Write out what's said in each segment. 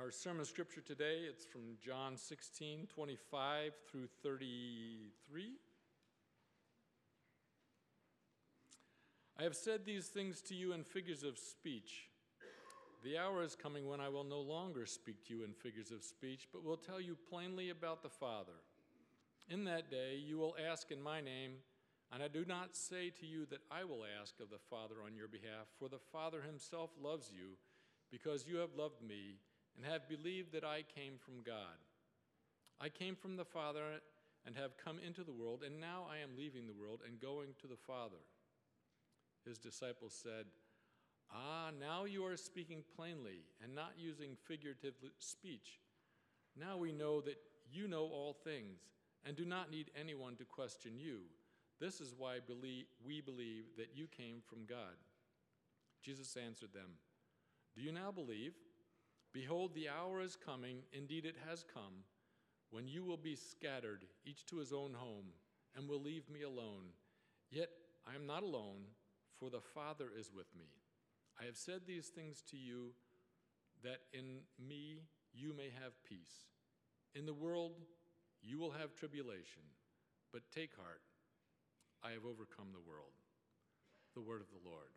Our sermon scripture today, it's from John 16:25 through 33. I have said these things to you in figures of speech. The hour is coming when I will no longer speak to you in figures of speech, but will tell you plainly about the Father. In that day you will ask in my name, and I do not say to you that I will ask of the Father on your behalf, for the Father himself loves you, because you have loved me and have believed that I came from God. I came from the Father and have come into the world, and now I am leaving the world and going to the Father. His disciples said, Ah, now you are speaking plainly and not using figurative speech. Now we know that you know all things and do not need anyone to question you. This is why we believe that you came from God. Jesus answered them, Do you now believe? Behold, the hour is coming, indeed it has come, when you will be scattered, each to his own home, and will leave me alone. Yet I am not alone, for the Father is with me. I have said these things to you, that in me you may have peace. In the world you will have tribulation, but take heart. I have overcome the world. The word of the Lord.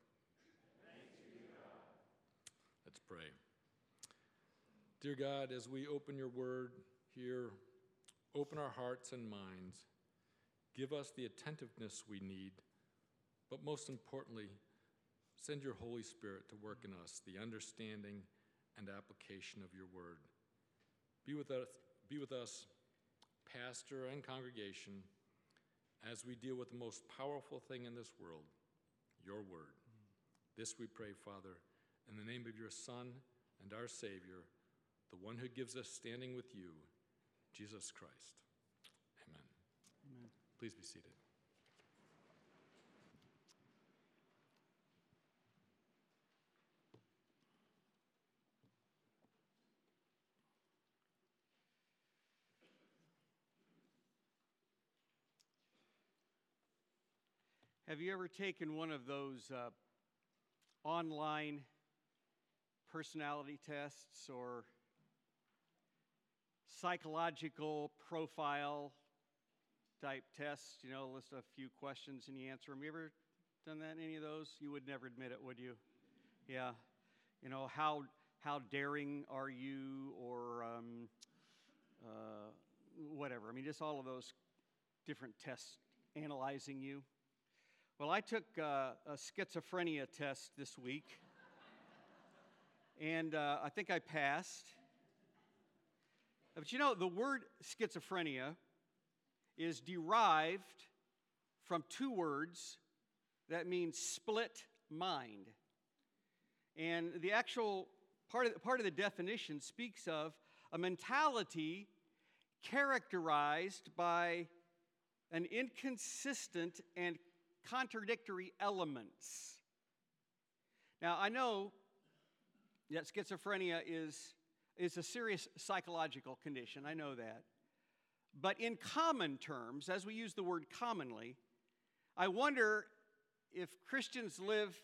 Thanks be to God. Let's pray. Dear God, as we open your word here, open our hearts and minds. Give us the attentiveness we need, but most importantly, send your Holy Spirit to work in us the understanding and application of your word. Be with us, pastor and congregation, as we deal with the most powerful thing in this world, your word. This we pray, Father, in the name of your Son and our Savior, the one who gives us standing with you, Jesus Christ. Amen. Amen. Please be seated. Have you ever taken one of those online personality tests or psychological profile type tests, you know, list a few questions and you answer them? You ever done that in any of those? You would never admit it, would you? Yeah. You know, how daring are you, or whatever. I mean, just all of those different tests analyzing you. Well, I took a schizophrenia test this week, and I think I passed. But you know, the word schizophrenia is derived from two words that mean split mind. And the actual part of the definition speaks of a mentality characterized by an inconsistent and contradictory elements. Now, I know that schizophrenia is a serious psychological condition. I know that. But in common terms, as we use the word commonly, I wonder if Christians live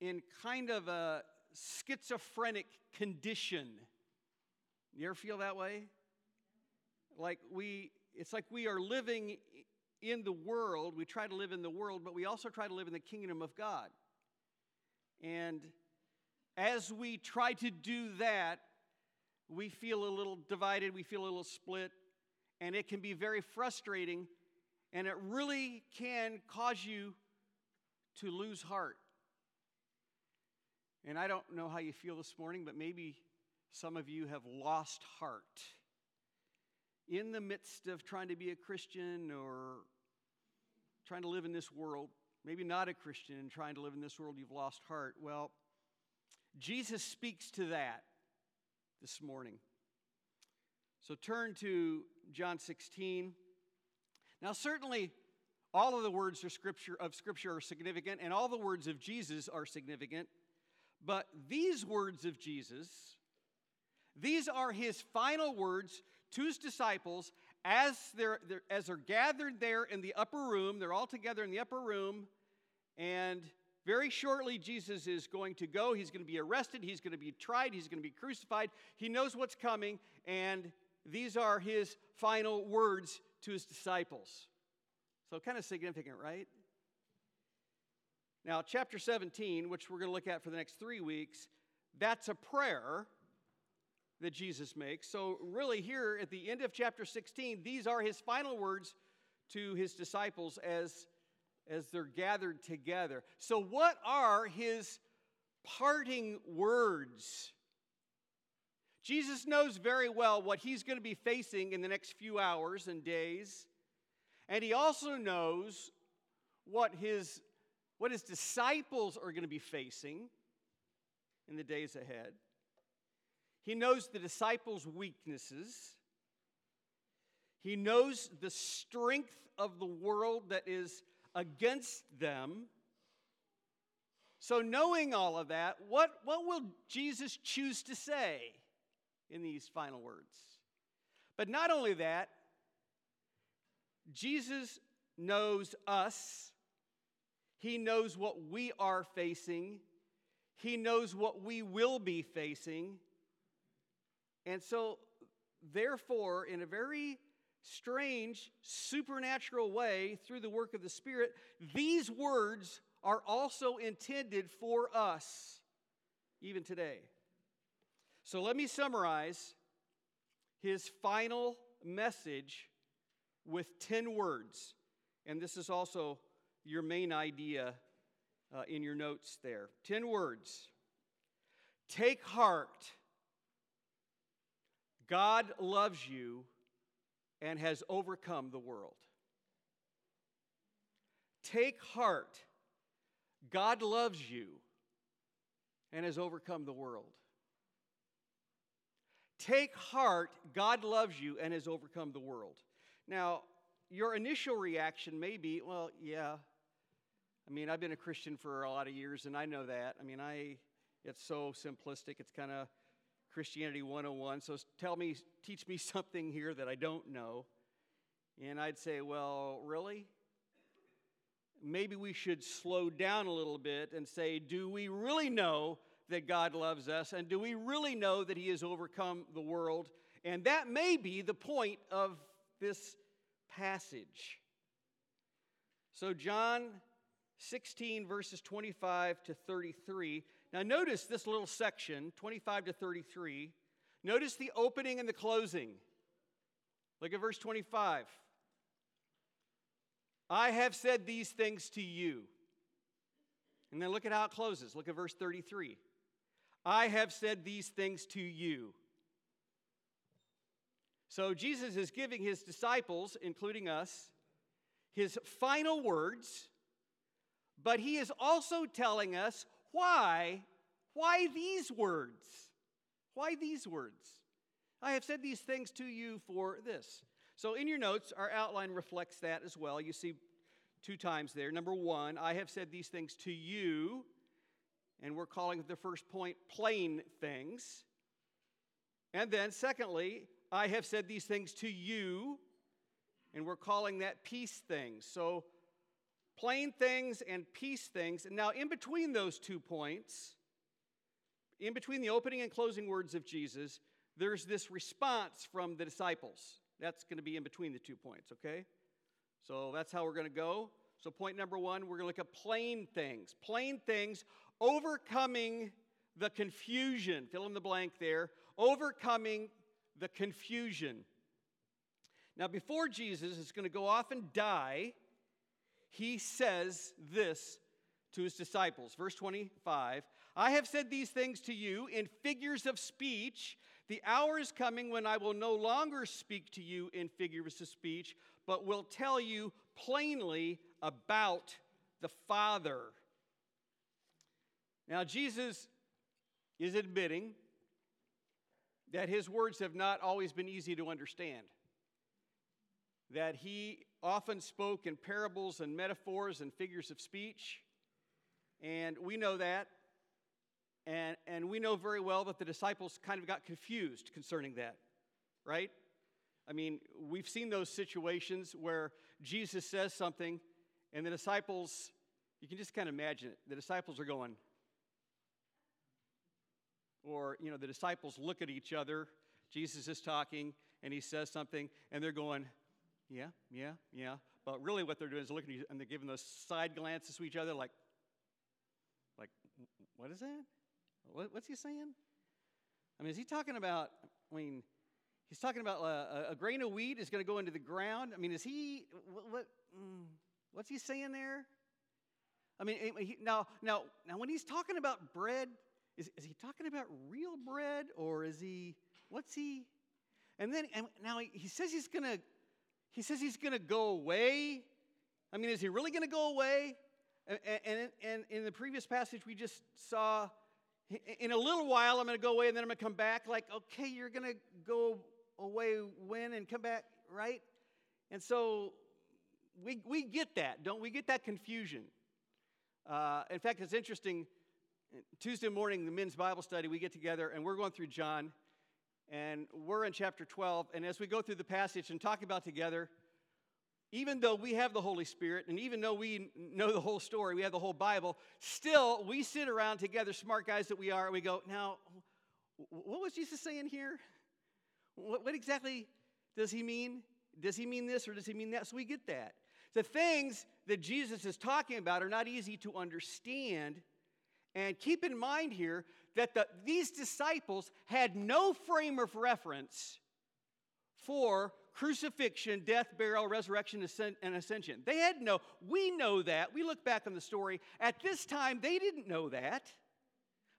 in kind of a schizophrenic condition. You ever feel that way? It's like we are living in the world. We try to live in the world, but we also try to live in the kingdom of God. And as we try to do that, we feel a little divided, we feel a little split, and it can be very frustrating, and it really can cause you to lose heart. And I don't know how you feel this morning, but maybe some of you have lost heart in the midst of trying to be a Christian or trying to live in this world. Maybe not a Christian and trying to live in this world, you've lost heart. Well, Jesus speaks to that this morning. So turn to John 16. Now, certainly, all of the words of Scripture are significant, and all the words of Jesus are significant. But these words of Jesus, these are his final words to his disciples as they're gathered there in the upper room. They're all together in the upper room, and very shortly Jesus is going to go. He's going to be arrested. He's going to be tried. He's going to be crucified. He knows what's coming, and these are his final words to his disciples. So kind of significant, right? Now, chapter 17, which we're going to look at for the next 3 weeks, that's a prayer that Jesus makes. So really here at the end of chapter 16, these are his final words to his disciples as they're gathered together. So what are his parting words? Jesus knows very well what he's going to be facing in the next few hours and days. And he also knows what his disciples are going to be facing in the days ahead. He knows the disciples' weaknesses. He knows the strength of the world that is against them. So knowing all of that, what will Jesus choose to say in these final words? But not only that, Jesus knows us. He knows what we are facing. He knows what we will be facing. And so, therefore, in a very strange, supernatural way, through the work of the Spirit, these words are also intended for us, even today. So let me summarize his final message with 10 words. And this is also your main idea in your notes there. 10 words. Take heart. God loves you and has overcome the world. Take heart. God loves you and has overcome the world. Take heart. God loves you and has overcome the world. Now, your initial reaction may be, well, yeah. I mean, I've been a Christian for a lot of years, and I know that. I mean, it's so simplistic. It's kind of Christianity 101, so teach me something here that I don't know. And I'd say, well, really? Maybe we should slow down a little bit and say, do we really know that God loves us? And do we really know that he has overcome the world? And that may be the point of this passage. So John 16, verses 25 to 33. Now notice this little section, 25 to 33. Notice the opening and the closing. Look at verse 25. I have said these things to you. And then look at how it closes. Look at verse 33. I have said these things to you. So Jesus is giving his disciples, including us, his final words, but he is also telling us why these words? Why these words? I have said these things to you for this. So in your notes, our outline reflects that as well. You see two times there. Number one, I have said these things to you, and we're calling the first point plain things. And then secondly, I have said these things to you, and we're calling that peace things. So plain things and peace things. And now in between those 2 points, in between the opening and closing words of Jesus, there's this response from the disciples. That's going to be in between the 2 points, okay? So that's how we're going to go. So point number one, we're going to look at plain things. Plain things, overcoming the confusion. Fill in the blank there. Overcoming the confusion. Now before Jesus is going to go off and die, he says this to his disciples. Verse 25, I have said these things to you in figures of speech. The hour is coming when I will no longer speak to you in figures of speech, but will tell you plainly about the Father. Now, Jesus is admitting that his words have not always been easy to understand, that he often spoke in parables and metaphors and figures of speech. And we know that. And we know very well that the disciples kind of got confused concerning that, right? I mean, we've seen those situations where Jesus says something and the disciples you can just kind of imagine it. The disciples are going, or, you know, the disciples look at each other. Jesus is talking, and he says something, and they're going, yeah, yeah, yeah. But really what they're doing is looking at each other, and they're giving those side glances to each other, like, what is that? What's he saying? I mean, is he talking about, I mean, he's talking about a grain of wheat is going to go into the ground. I mean, is he, what's he saying there? I mean, now when he's talking about bread, is he talking about real bread, or is he, what's he? And then, and now he says he's going to go away. I mean, is he really going to go away? And in the previous passage we just saw, in a little while I'm going to go away and then I'm going to come back. Like, okay, you're going to go away when and come back, right? And so we get that, don't we? Get that confusion. In fact, it's interesting. Tuesday morning, the men's Bible study, we get together and we're going through John, and we're in chapter 12, and as we go through the passage and talk about together, even though we have the Holy Spirit, and even though we know the whole story, we have the whole Bible, still we sit around together, smart guys that we are, and we go, now, what was Jesus saying here? What exactly does he mean? Does he mean this or does he mean that? So we get that. The things that Jesus is talking about are not easy to understand. And keep in mind here that these disciples had no frame of reference for crucifixion, death, burial, resurrection, and ascension. They had no, we know that. We look back on the story. At this time, they didn't know that.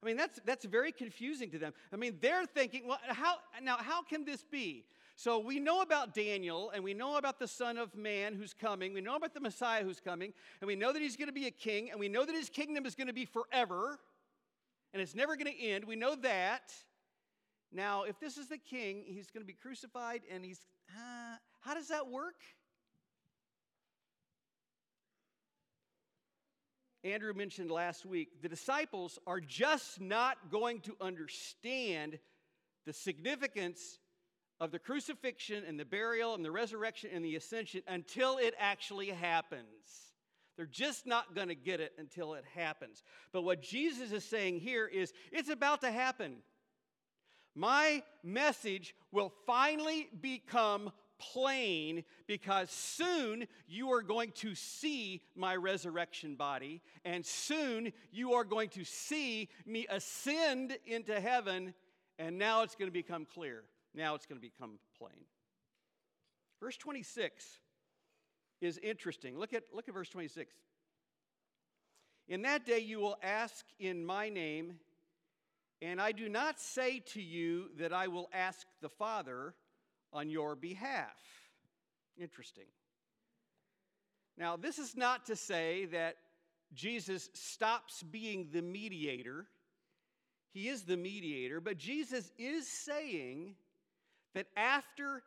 I mean, that's very confusing to them. I mean, they're thinking, well, how can this be? So we know about Daniel, and we know about the Son of Man who's coming. We know about the Messiah who's coming, and we know that he's going to be a king, and we know that his kingdom is going to be forever, and it's never going to end. We know that. Now, if this is the king, he's going to be crucified, and he's, how does that work? Andrew mentioned last week, the disciples are just not going to understand the significance of the crucifixion and the burial and the resurrection and the ascension until it actually happens. They're just not going to get it until it happens. But what Jesus is saying here is, it's about to happen. My message will finally become plain, because soon you are going to see my resurrection body, and soon you are going to see me ascend into heaven, and now it's going to become clear. Now it's going to become plain. Verse 26 is interesting. Look at verse 26. In that day you will ask in my name, and I do not say to you that I will ask the Father on your behalf. Interesting. Now, this is not to say that Jesus stops being the mediator. He is the mediator, but Jesus is saying that after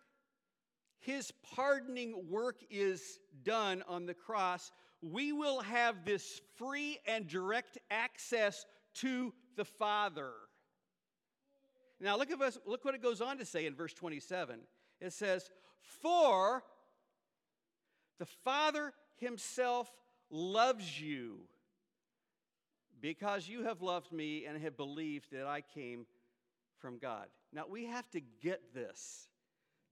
his pardoning work is done on the cross, we will have this free and direct access to the Father. Now look what it goes on to say in verse 27. It says, "For the Father himself loves you, because you have loved me and have believed that I came from God." Now, we have to get this.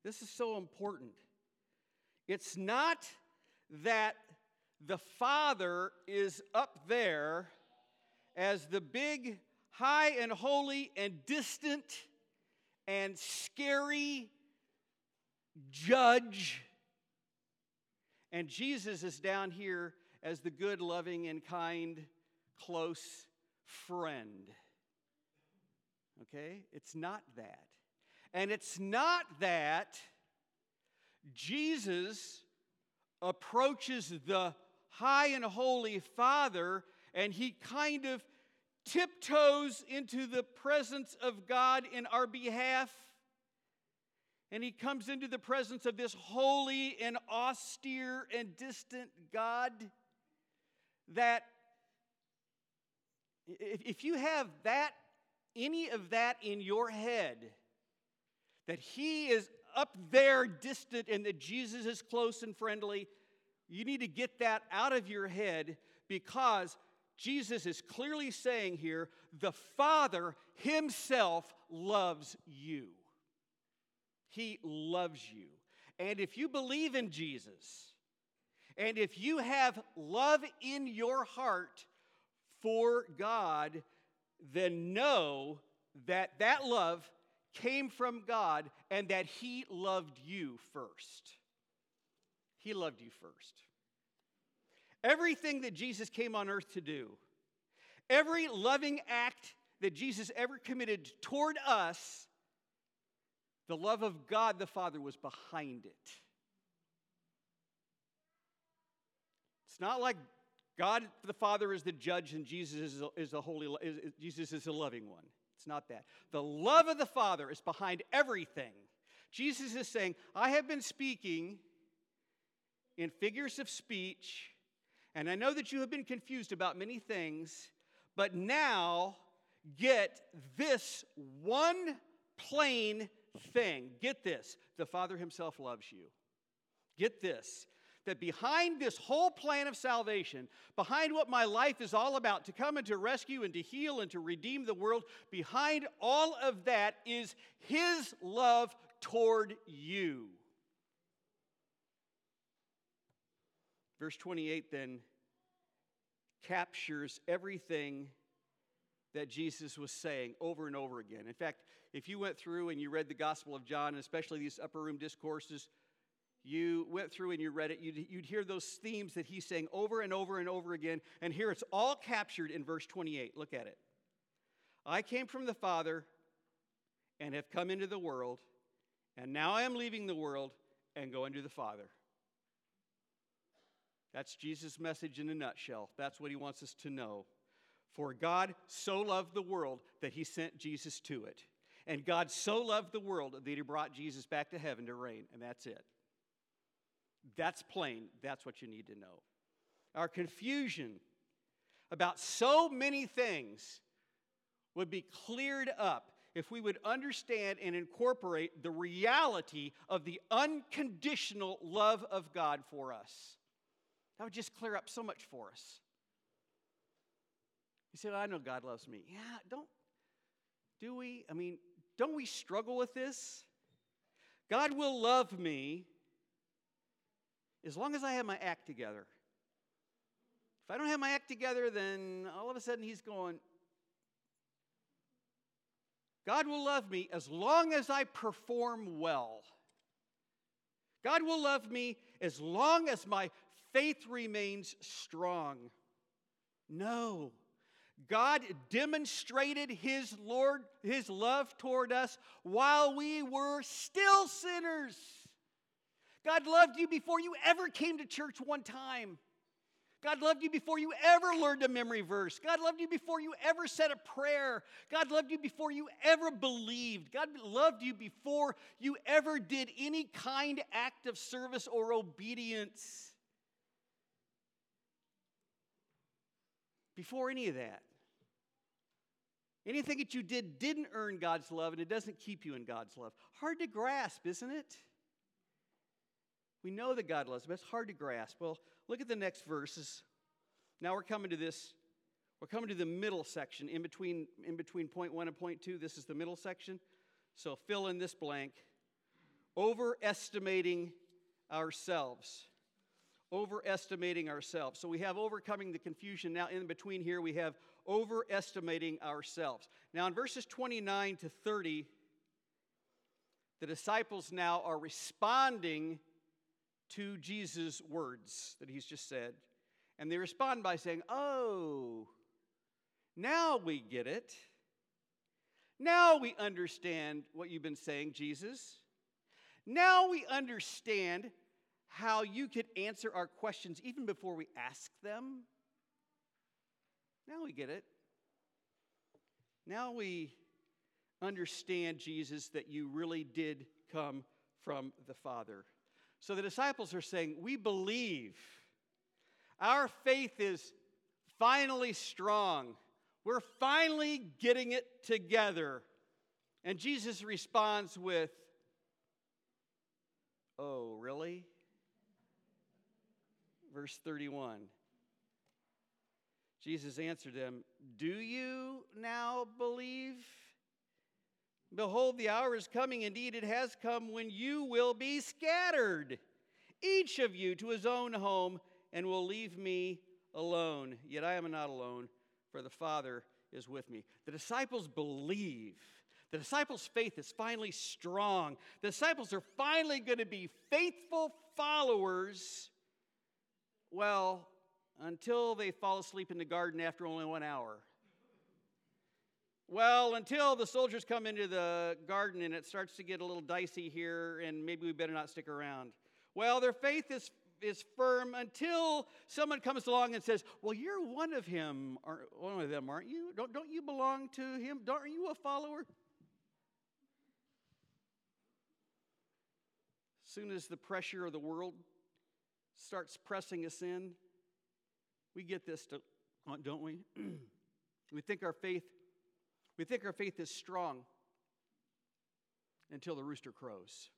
This is so important. It's not that the Father is up there as the big, high and holy and distant and scary judge, and Jesus is down here as the good, loving, and kind, close friend. Okay? It's not that. And it's not that Jesus approaches the high and holy Father and he kind of tiptoes into the presence of God in our behalf, and he comes into the presence of this holy and austere and distant God. That if you have that, any of that in your head, that he is up there distant and that Jesus is close and friendly, you need to get that out of your head, because Jesus is clearly saying here, the Father himself loves you. He loves you. And if you believe in Jesus, and if you have love in your heart for God, then know that that love came from God and that he loved you first. He loved you first. Everything that Jesus came on earth to do, every loving act that Jesus ever committed toward us, the love of God the Father was behind it. It's not like God the Father is the judge and Jesus is the loving one. It's not that. The love of the Father is behind everything. Jesus is saying, I have been speaking in figures of speech, and I know that you have been confused about many things, but now get this one plain thing. Get this. The Father himself loves you. Get this. That behind this whole plan of salvation, behind what my life is all about, to come and to rescue and to heal and to redeem the world, behind all of that is his love toward you. Verse 28 then captures everything that Jesus was saying over and over again. In fact, if you went through and you read the Gospel of John, especially these upper room discourses, you went through and you read it, you'd hear those themes that he's saying over and over and over again. And here it's all captured in verse 28. Look at it. I came from the Father and have come into the world, and now I am leaving the world and going to the Father. That's Jesus' message in a nutshell. That's what he wants us to know. For God so loved the world that he sent Jesus to it. And God so loved the world that he brought Jesus back to heaven to reign. And that's it. That's plain. That's what you need to know. Our confusion about so many things would be cleared up if we would understand and incorporate the reality of the unconditional love of God for us. That would just clear up so much for us. You said, I know God loves me. Yeah, don't we struggle with this? God will love me as long as I have my act together. If I don't have my act together, then all of a sudden he's going, God will love me as long as I perform well. God will love me as long as my faith remains strong. No. God demonstrated his love toward us while we were still sinners. God loved you before you ever came to church one time. God loved you before you ever learned a memory verse. God loved you before you ever said a prayer. God loved you before you ever believed. God loved you before you ever did any kind act of service or obedience. Before any of that. Anything that you did didn't earn God's love, and it doesn't keep you in God's love. Hard to grasp, isn't it? We know that God loves him. It's hard to grasp. Well, look at the next verses. Now we're coming to this. We're coming to the middle section. In between point one and point two, this is the middle section. So fill in this blank. Overestimating ourselves. Overestimating ourselves. So we have overcoming the confusion. Now in between here, we have overestimating ourselves. Now in verses 29 to 30, the disciples now are responding to Jesus' words that he's just said. And they respond by saying, oh, now we get it. Now we understand what you've been saying, Jesus. Now we understand how you could answer our questions even before we ask them. Now we get it. Now we understand, Jesus, that you really did come from the Father. So the disciples are saying, we believe. Our faith is finally strong. We're finally getting it together. And Jesus responds with, oh, really? Verse 31. Jesus answered them, "Do you now believe? Behold, the hour is coming, indeed it has come, when you will be scattered, each of you to his own home, and will leave me alone. Yet I am not alone, for the Father is with me." The disciples believe. The disciples' faith is finally strong. The disciples are finally going to be faithful followers. Well, until they fall asleep in the garden after only 1 hour. Well, until the soldiers come into the garden and it starts to get a little dicey here, and maybe we better not stick around. Well, their faith is firm until someone comes along and says, "Well, you're one of them, aren't you? Don't you belong to him? Aren't you a follower?" As soon as the pressure of the world starts pressing us in, we get this, don't we? We think our faith is strong until the rooster crows.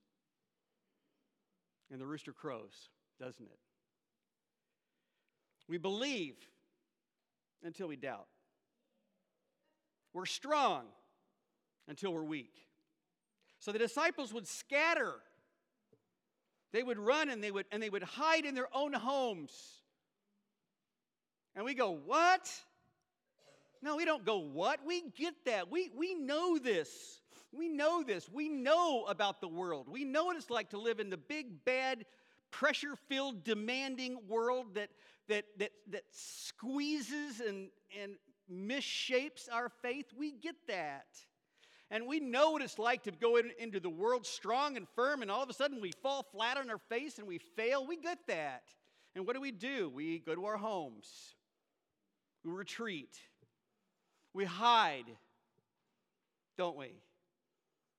And the rooster crows, doesn't it? We believe until we doubt. We're strong until we're weak. So the disciples would scatter. They would run and they would hide in their own homes. And we go, "What?" No, we don't go, "What?" We get that. We know this. We know this. We know about the world. We know what it's like to live in the big, bad, pressure-filled, demanding world that squeezes and misshapes our faith. We get that. And we know what it's like to go into the world strong and firm, and all of a sudden we fall flat on our face and we fail. We get that. And what do? We go to our homes. We retreat. We hide, don't we,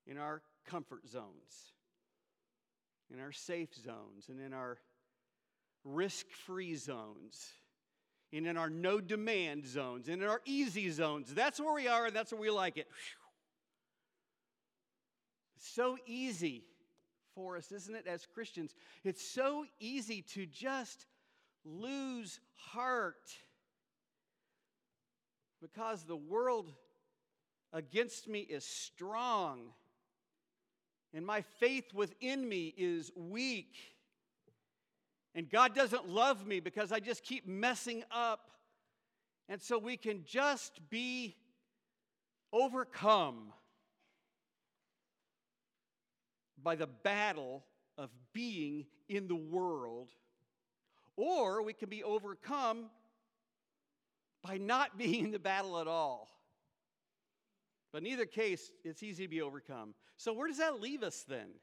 in our comfort zones, in our safe zones, and in our risk-free zones, and in our no-demand zones, and in our easy zones. That's where we are, and that's where we like it. It's so easy for us, isn't it, as Christians? It's so easy to just lose heart. Because the world against me is strong, and my faith within me is weak, and God doesn't love me because I just keep messing up, and so we can just be overcome by the battle of being in the world, or we can be overcome by not being in the battle at all. But in either case, it's easy to be overcome. So where does that leave us then?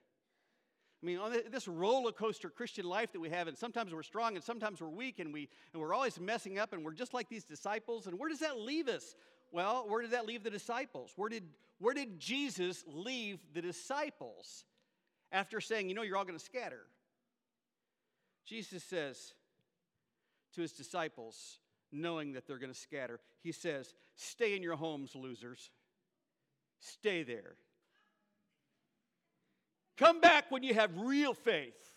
I mean, on this roller coaster Christian life that we have, and sometimes we're strong and sometimes we're weak, and we're always messing up, and we're just like these disciples. And where does that leave us? Well, where did that leave the disciples? Where did Jesus leave the disciples after saying, "You know, you're all going to scatter"? Jesus says to his disciples, knowing that they're going to scatter, he says, "Stay in your homes, losers. Stay there. Come back when you have real faith,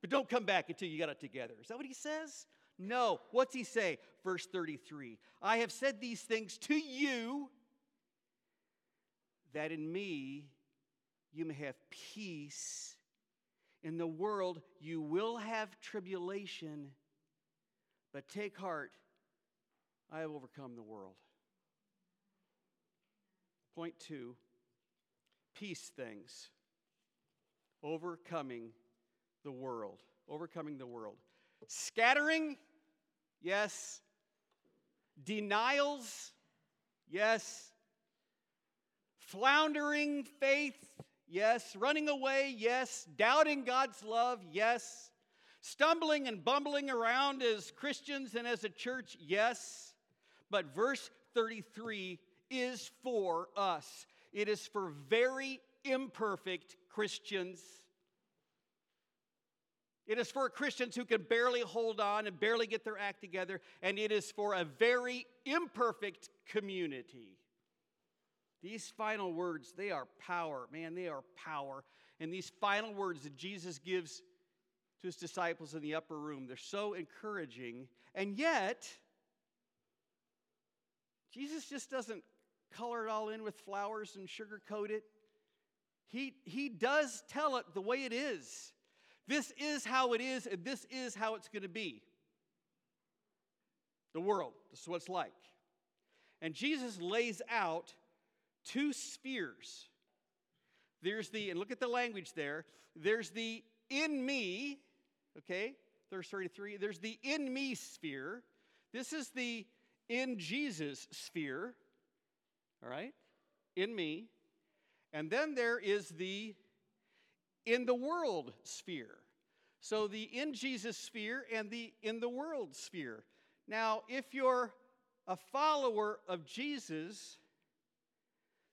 but don't come back until you got it together." Is that what he says? No. What's he say? Verse 33, "I have said these things to you, that in me you may have peace. In the world you will have tribulation, but take heart, I have overcome the world." Point 2, peace things. Overcoming the world. Overcoming the world. Scattering, yes. Denials, yes. Floundering faith, yes. Running away, yes. Doubting God's love, yes. Stumbling and bumbling around as Christians and as a church, yes. But verse 33 is for us. It is for very imperfect Christians. It is for Christians who can barely hold on and barely get their act together. And it is for a very imperfect community. These final words, they are power. Man, they are power. And these final words that Jesus gives to his disciples in the upper room, they're so encouraging. And yet, Jesus just doesn't color it all in with flowers and sugarcoat it. He does tell it the way it is. This is how it is, and this is how it's going to be. The world, this is what it's like. And Jesus lays out two spheres. There's the, and look at the language there, there's the in me, okay, verse 33, there's the in me sphere. This is the in Jesus sphere, all right, in me. And then there is the in the world sphere. So the in Jesus sphere and the in the world sphere. Now, if you're a follower of Jesus,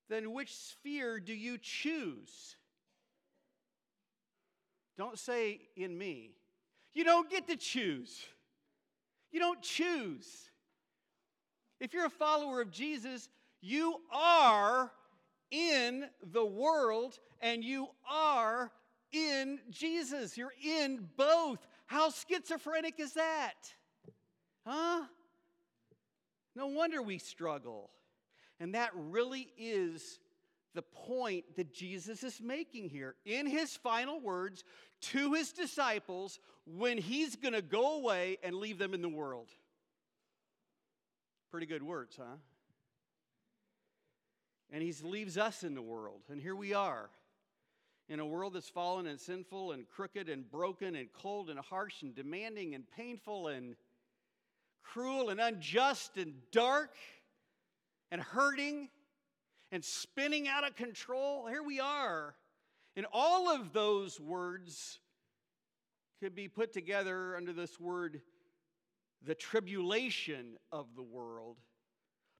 then which sphere do you choose? Don't say, in me. You don't get to choose. You don't choose. If you're a follower of Jesus, you are in the world and you are in Jesus. You're in both. How schizophrenic is that? Huh? No wonder we struggle. And that really is the point that Jesus is making here. In his final words to his disciples when he's going to go away and leave them in the world. Pretty good words, huh? And he leaves us in the world. And here we are in a world that's fallen and sinful and crooked and broken and cold and harsh and demanding and painful and cruel and unjust and dark and hurting and spinning out of control. Here we are. And all of those words could be put together under this word, the tribulation of the world.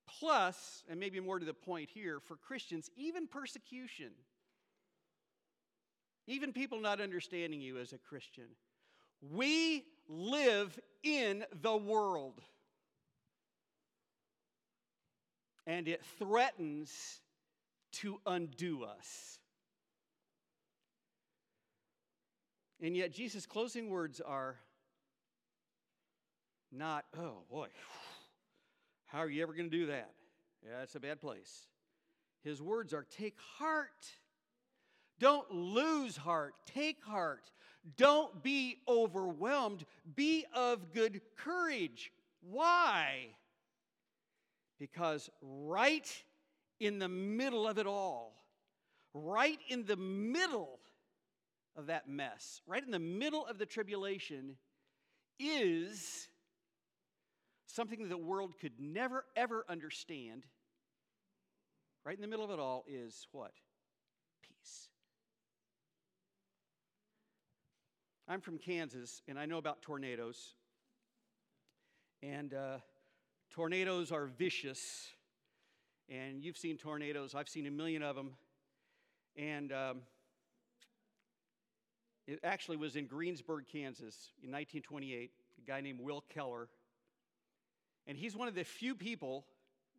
Plus, and maybe more to the point here, for Christians, even persecution. Even people not understanding you as a Christian. We live in the world. And it threatens to undo us. And yet Jesus' closing words are not, oh boy, how are you ever going to do that? Yeah, that's a bad place. His words are, take heart. Don't lose heart. Take heart. Don't be overwhelmed. Be of good courage. Why? Because right in the middle of it all, right in the middle of that mess, right in the middle of the tribulation is something that the world could never, ever understand. Right in the middle of it all is what? Peace. I'm from Kansas, and I know about tornadoes. And tornadoes are vicious, and you've seen tornadoes. I've seen a million of them, and it actually was in Greensburg, Kansas, in 1928, a guy named Will Keller, and he's one of the few people,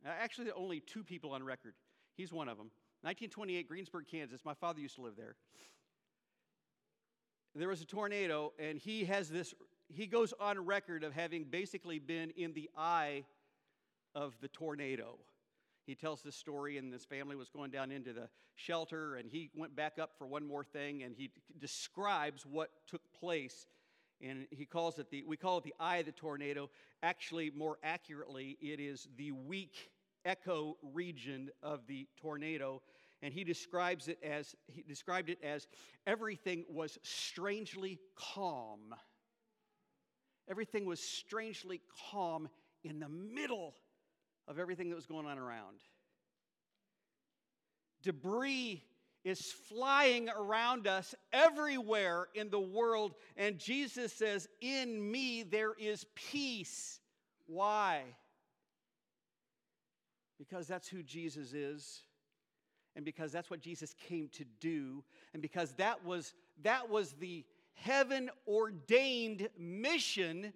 actually the only two people on record. He's one of them. 1928, Greensburg, Kansas. My father used to live there. There was a tornado, and he has this. He goes on record of having basically been in the eye of the tornado. He tells this story, and this family was going down into the shelter, and he went back up for one more thing, and he describes what took place, and he calls it we call it the eye of the tornado. Actually, more accurately, it is the weak echo region of the tornado, and he described it as everything was strangely calm. Everything was strangely calm in the middle of everything that was going on around. Debris is flying around us everywhere in the world, and Jesus says, in me there is peace. Why? Because that's who Jesus is, and because that's what Jesus came to do, and because that was the heaven-ordained mission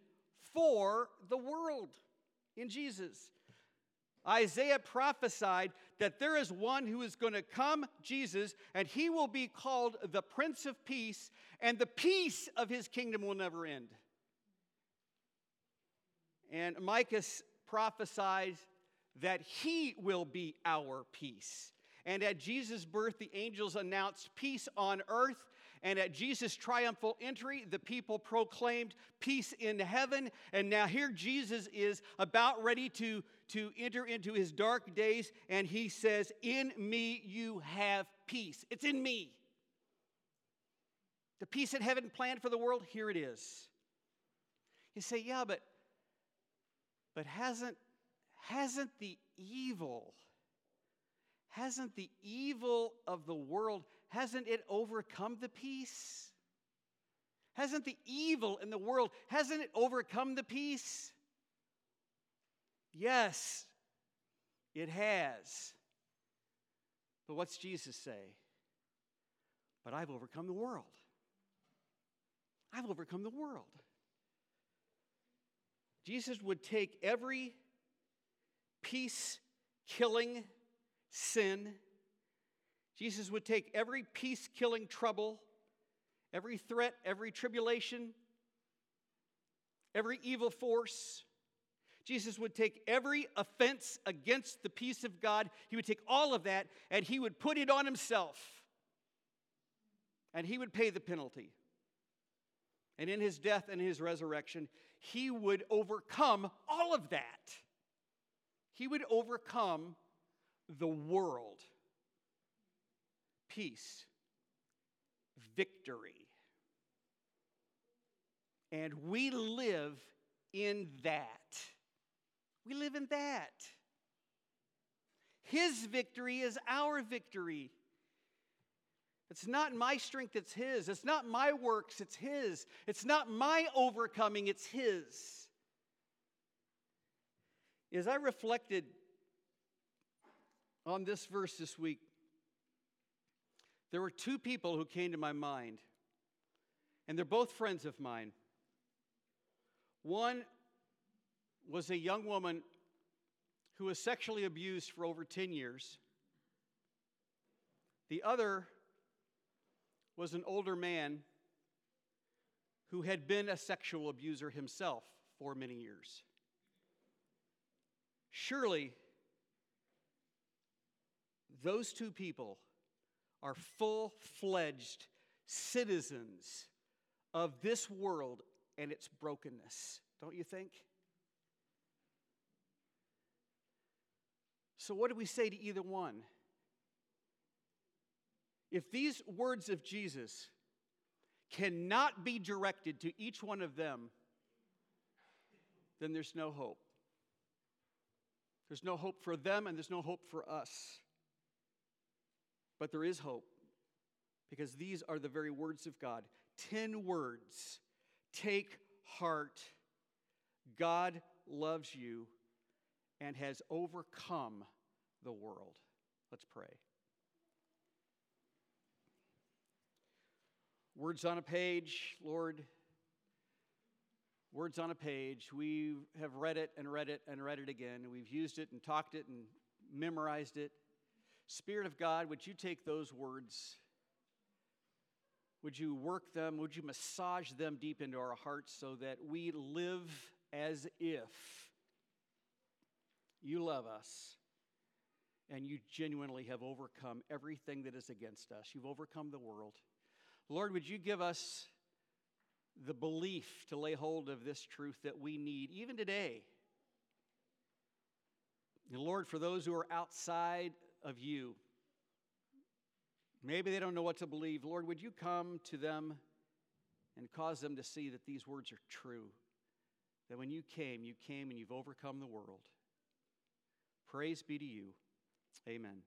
for the world in Jesus. Isaiah prophesied that there is one who is going to come, Jesus, and he will be called the Prince of Peace, and the peace of his kingdom will never end. And Micah prophesied that he will be our peace. And at Jesus' birth, the angels announced peace on earth. And at Jesus' triumphal entry, the people proclaimed peace in heaven. And now here Jesus is about ready to enter into his dark days. And he says, in me you have peace. It's in me. The peace in heaven planned for the world, here it is. You say, yeah, but hasn't the evil of the world, hasn't it overcome the peace? Hasn't the evil in the world, hasn't it overcome the peace? Yes, it has. But what's Jesus say? But I've overcome the world. I've overcome the world. Jesus would take every peace-killing sin. Jesus would take every peace-killing trouble, every threat, every tribulation, every evil force. Jesus would take every offense against the peace of God. He would take all of that, and he would put it on himself. And he would pay the penalty. And in his death and his resurrection, he would overcome all of that. He would overcome the world. Peace, victory. And we live in that. We live in that. His victory is our victory. It's not my strength, it's his. It's not my works, it's his. It's not my overcoming, it's his. As I reflected on this verse this week, there were two people who came to my mind, and they're both friends of mine. One was a young woman who was sexually abused for over 10 years. The other was an older man who had been a sexual abuser himself for many years. Surely, those two people are full-fledged citizens of this world and its brokenness, don't you think? So what do we say to either one? If these words of Jesus cannot be directed to each one of them, then there's no hope. There's no hope for them, and there's no hope for us. But there is hope, because these are the very words of God. 10 words. Take heart. God loves you and has overcome the world. Let's pray. Words on a page, Lord. Words on a page. We have read it and read it and read it again. We've used it and talked it and memorized it. Spirit of God, would you take those words? Would you work them? Would you massage them deep into our hearts so that we live as if you love us and you genuinely have overcome everything that is against us. You've overcome the world. Lord, would you give us the belief to lay hold of this truth that we need, even today? And Lord, for those who are outside of you, maybe they don't know what to believe. Lord, would you come to them and cause them to see that these words are true, that when you came and you've overcome the world. Praise be to you. Amen.